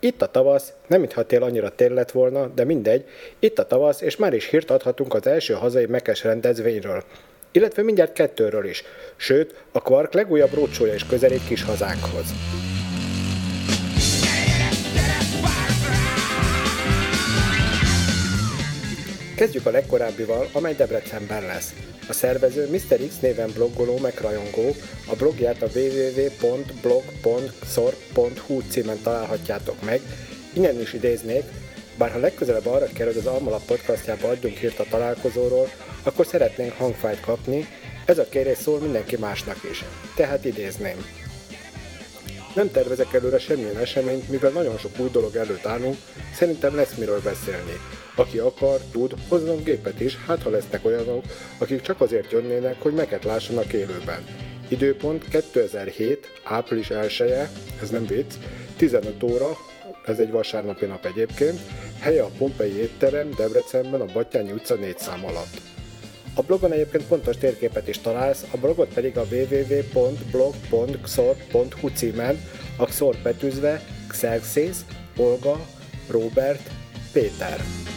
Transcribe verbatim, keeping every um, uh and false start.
Itt a tavasz, nem mintha tél annyira tél lett volna, de mindegy, itt a tavasz, és már is hírt adhatunk az első hazai mekes rendezvényről. Illetve mindjárt kettőről is, sőt, a Quark legújabb rócsója is közelít kis hazánkhoz. Kezdjük a legkorábbival, amely Debrecenben lesz. A szervező miszter X néven bloggoló meg rajongó, a blogját a double-u double-u double-u pont blog pont szor pont hú címen találhatjátok meg. Innen is idéznék, bár ha legközelebb arra kerül, az Almalap Podcastjába adjunk hírt a találkozóról, akkor szeretnénk hangfájt kapni, ez a kérés szól mindenki másnak is. Tehát idézném. Nem tervezek előre semmilyen eseményt, mivel nagyon sok új dolog előtt állunk, szerintem lesz miről beszélni. Aki akar, tud, hozzon gépet is, hát ha lesznek olyanok, akik csak azért jönnének, hogy meket lássanak élőben. Időpont kétezer-hét. április elseje, ez nem vicc, tizenöt óra, ez egy vasárnapi nap egyébként, helye a Pompei étterem Debrecenben a Battyányi utca négy szám alatt. A blogon egyébként pontos térképet is találsz, a blogot pedig a double-u double-u double-u pont blog pont szor pont hú címen, a xor betűzve Xerxes, Olga, Robert, Péter.